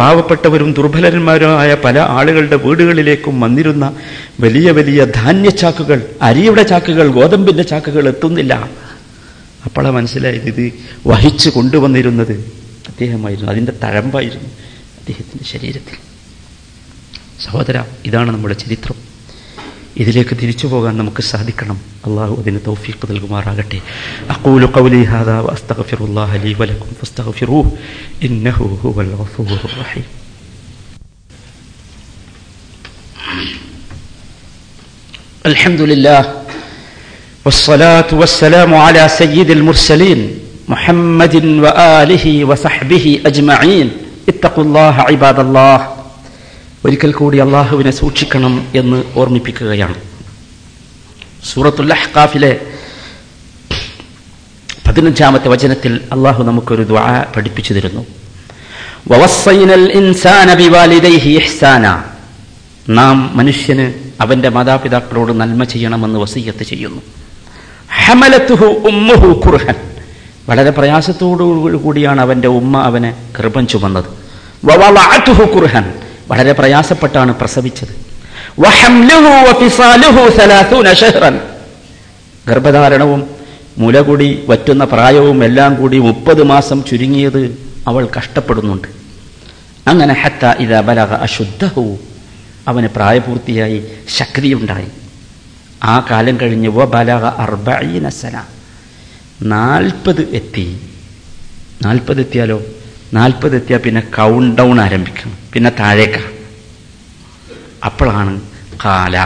പാവപ്പെട്ടവരും ദുർബലന്മാരുമായ പല ആളുകളുടെ വീടുകളിലേക്കും വന്നിരുന്ന വലിയ വലിയ ധാന്യച്ചാക്കുകൾ, അരിയുടെ ചാക്കുകൾ, ഗോതമ്പിൻ്റെ ചാക്കുകൾ എത്തുന്നില്ല. അപ്പോഴാണ് മനസ്സിലായത് ഇത് വഹിച്ച് കൊണ്ടുവന്നിരുന്നത് അദ്ദേഹമായിരുന്നു, അതിൻ്റെ തഴമ്പായിരുന്നു അദ്ദേഹത്തിൻ്റെ ശരീരത്തിൽ. സഹോദര, ഇതാണ് നമ്മുടെ ചരിത്രം. ഇതിലേക്ക് തിരിച്ചു പോകാൻ നമുക്ക് സാധിക്കണം. അള്ളാഹു അതിന് തൗഫീഖ് നൽകുമാറാകട്ടെ. അഖൂലു ഖൗലി ഹാദാ വഅസ്തഗ്ഫിറുല്ലാഹ ലീ വലക്കും ഫസ്തഗ്ഫിറൂഹു ഇന്നഹു ഹുവൽ ഗഫൂറുർ റഹീം. അൽഹംദുലില്ലാഹ് വസ്സലാത്തു വസ്സലാമു അലാ സയ്യിദിൽ മുർസലീൻ മുഹമ്മദിൻ വആലിഹി വസഹ്ബിഹി അജ്മഈൻ. ഇത്തഖുല്ലാഹ ഇബാദല്ലാഹ്. ഒരിക്കൽ കൂടി അള്ളാഹുവിനെ സൂക്ഷിക്കണം എന്ന് ഓർമ്മിപ്പിക്കുകയാണ്. സൂറത്തുൽ അഹ്കാഫിലെ 15-ാമത്തെ വചനത്തിൽ അള്ളാഹു നമുക്കൊരു ദുആ പഠിപ്പിച്ചു തരുന്നു. വവസ്സൈനൽ ഇൻസാന ബിവാലിദൈഹി ഇഹ്സാന. നാം മനുഷ്യന് അവൻ്റെ മാതാപിതാക്കളോട് നന്മ ചെയ്യണമെന്ന് വസിയ്യത്ത് ചെയ്യുന്നു. ഹമലതുഹു ഉമ്മുഹു കുർഹൻ. വളരെ പ്രയാസത്തോടു കൂടിയാണ് അവൻ്റെ ഉമ്മ അവനെ ഗർഭം ചുമന്നത്. വവളഅതുഹു കുർഹൻ. വളരെ പ്രയാസപ്പെട്ടാണ് പ്രസവിച്ചത്. വഹംലുഹു വഫിസാലുഹു 30 ശഹ്റൻ. ഗർഭധാരണവും മുലകുടി വറ്റുന്ന പ്രായവും എല്ലാം കൂടി 30 മാസം ചുരുങ്ങിയത് അവൾ കഷ്ടപ്പെടുന്നുണ്ട്. അങ്ങനെ ഹത്താ ഇദാ ബലഗ അശുദ്ധഹു. അവന് പ്രായപൂർത്തിയായി ശക്തിയുണ്ടായി. ആ കാലം കഴിഞ്ഞ് വ ബലഗ 40 സന. 40 എത്തി. 40 എത്തിയാലോ? 40 എത്തിയാൽ പിന്നെ കൗണ്ട് ഡൗൺ ആരംഭിക്കണം, പിന്നെ താഴേക്ക. അപ്പോഴാണ് കാല.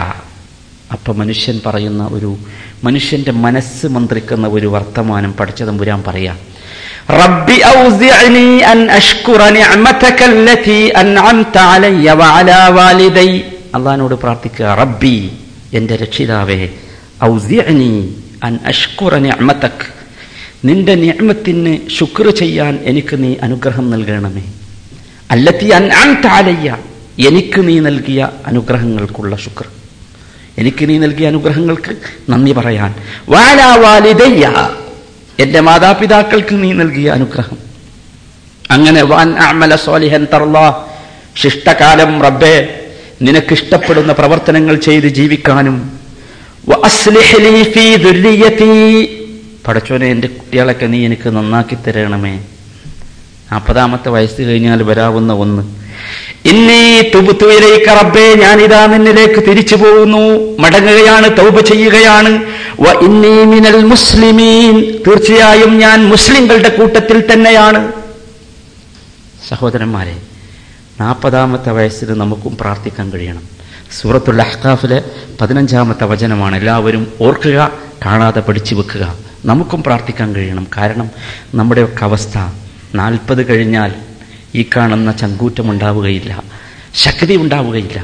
അപ്പം മനുഷ്യൻ പറയുന്ന ഒരു മനുഷ്യൻ്റെ മനസ്സ് മന്ത്രിക്കുന്ന ഒരു വർത്തമാനം പടച്ചതമ്പുരാൻ പറയാ, റബ്ബി ഔസിഅനി അൻ അഷ്കുറ നിഅമതക അല്ലതി അൻഅംത അലയ്യ വഅലാ വാലിദൈ. അല്ലാഹുവോട് പ്രാർത്ഥിക്കുക, റബ്ബി എൻ്റെ രക്ഷിതാവേ, ഔസിഅനി അൻ അഷ്കുറ നിഅമതക, നിന്റെ നിഅമത്തിന് ശുക്ർ ചെയ്യാൻ എനിക്ക് നീ അനുഗ്രഹം നൽകണമേ. അല്ലത്തി അൻഅംത അലയ്യ, എനിക്ക് നീ നൽകിയ അനുഗ്രഹങ്ങൾക്കുള്ള ശുക്ർ, എനിക്ക് നീ നൽകിയ അനുഗ്രഹങ്ങൾക്ക് നന്ദി പറയാൻ. വഅലാ വാലിദയ്യ, എൻ്റെ മാതാപിതാക്കൾക്ക് നീ നൽകിയ അനുഗ്രഹം. അങ്ങനെ വഅൻ അഅമല സ്വാലിഹൻ തർളാ, ശിഷ്ടകാലം റബ്ബേ നിനക്കിഷ്ടപ്പെടുന്ന പ്രവർത്തനങ്ങൾ ചെയ്ത് ജീവിക്കാനും. വഅസ്ലിഹ് ലീ ഫീ ദുർരിയതി, പടച്ചോനെ എൻ്റെ കുട്ടികളൊക്കെ നീ എനിക്ക് നന്നാക്കി തരണമേ. 40-ാമത്തെ വയസ്സ് കഴിഞ്ഞാൽ വരാവുന്ന ഒന്ന്. ഇന്നീ തുബ്തു ഇലൈക റബ്ബേ, ഞാനിതാ നിന്നിലേക്ക് തിരിച്ചു പോകുന്നു, മടങ്ങുകയാണ്, തൗബ ചെയ്യുകയാണ്. വ ഇന്നീ മിനൽ മുസ്ലിമീൻ, തീർച്ചയായും ഞാൻ മുസ്ലിങ്ങളുടെ കൂട്ടത്തിൽ തന്നെയാണ്. സഹോദരന്മാരെ, 40-ാമത്തെ വയസ്സിൽ നമുക്കും പ്രാർത്ഥിക്കാൻ കഴിയണം. സൂറത്തുൽ അഹ്കാഫിലെ 15-ാമത്തെ വചനമാണ്. എല്ലാവരും ഓർക്കുക, കാണാതെ പഠിച്ചു വെക്കുക. നമുക്കും പ്രാർത്ഥിക്കാൻ കഴിയണം. കാരണം നമ്മുടെയൊക്കെ അവസ്ഥ 40 കഴിഞ്ഞാൽ ഈ കാണുന്ന ചങ്കൂറ്റമുണ്ടാവുകയില്ല, ശക്തി ഉണ്ടാവുകയില്ല.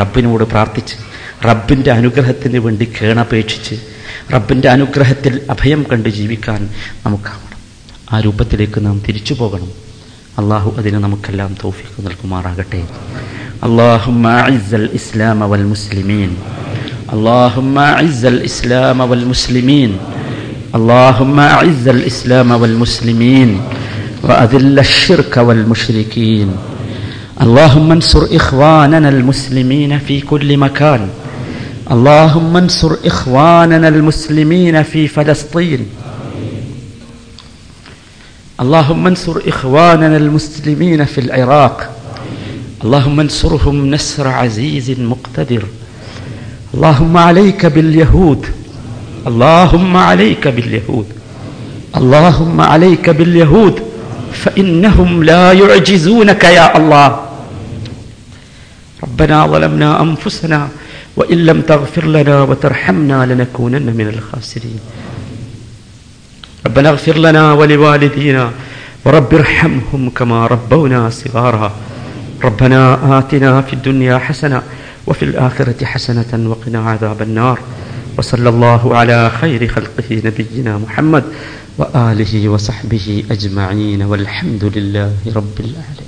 റബ്ബിനോട് പ്രാർത്ഥിച്ച് റബ്ബിൻ്റെ അനുഗ്രഹത്തിന് വേണ്ടി കേണപേക്ഷിച്ച് റബ്ബിൻ്റെ അനുഗ്രഹത്തിൽ അഭയം കണ്ട് ജീവിക്കാൻ നമുക്കാവണം. ആ രൂപത്തിലേക്ക് നാം തിരിച്ചു പോകണം. അള്ളാഹു അതിന് നമുക്കെല്ലാം തൗഫീഖ് നൽകുമാറാകട്ടെ. അല്ലാഹുമ്മ അഇസ്സൽ ഇസ്ലാമ വൽ മുസ്ലിമീൻ. അല്ലാഹുമ്മ അഇസ്സൽ ഇസ്ലാമ വൽ മുസ്ലിമീൻ. അല്ലാഹുമ്മ അഇസ്സൽ ഇസ്ലാമ വൽ മുസ്ലിമീൻ. وأذل الشرك والمشركين. اللهم انصر إخواننا المسلمين في كل مكان. اللهم انصر إخواننا المسلمين في فلسطين. اللهم انصر إخواننا المسلمين في العراق. اللهم انصرهم نصر عزيز مقتدر. اللهم عليك باليهود. اللهم عليك باليهود. اللهم عليك باليهود فإنهم لا يعجزونك يا الله. ربنا ظلمنا أنفسنا وإن لم تغفر لنا وترحمنا لنكونن من الخاسرين. ربنا اغفر لنا ولوالدينا ورب ارحمهم كما ربونا صغارا. ربنا آتنا في الدنيا حسنة وفي الآخرة حسنة وقنا عذاب النار. وصلى الله على خير خلقه نبينا محمد وآله وصحبه أجمعين والحمد لله رب العالمين.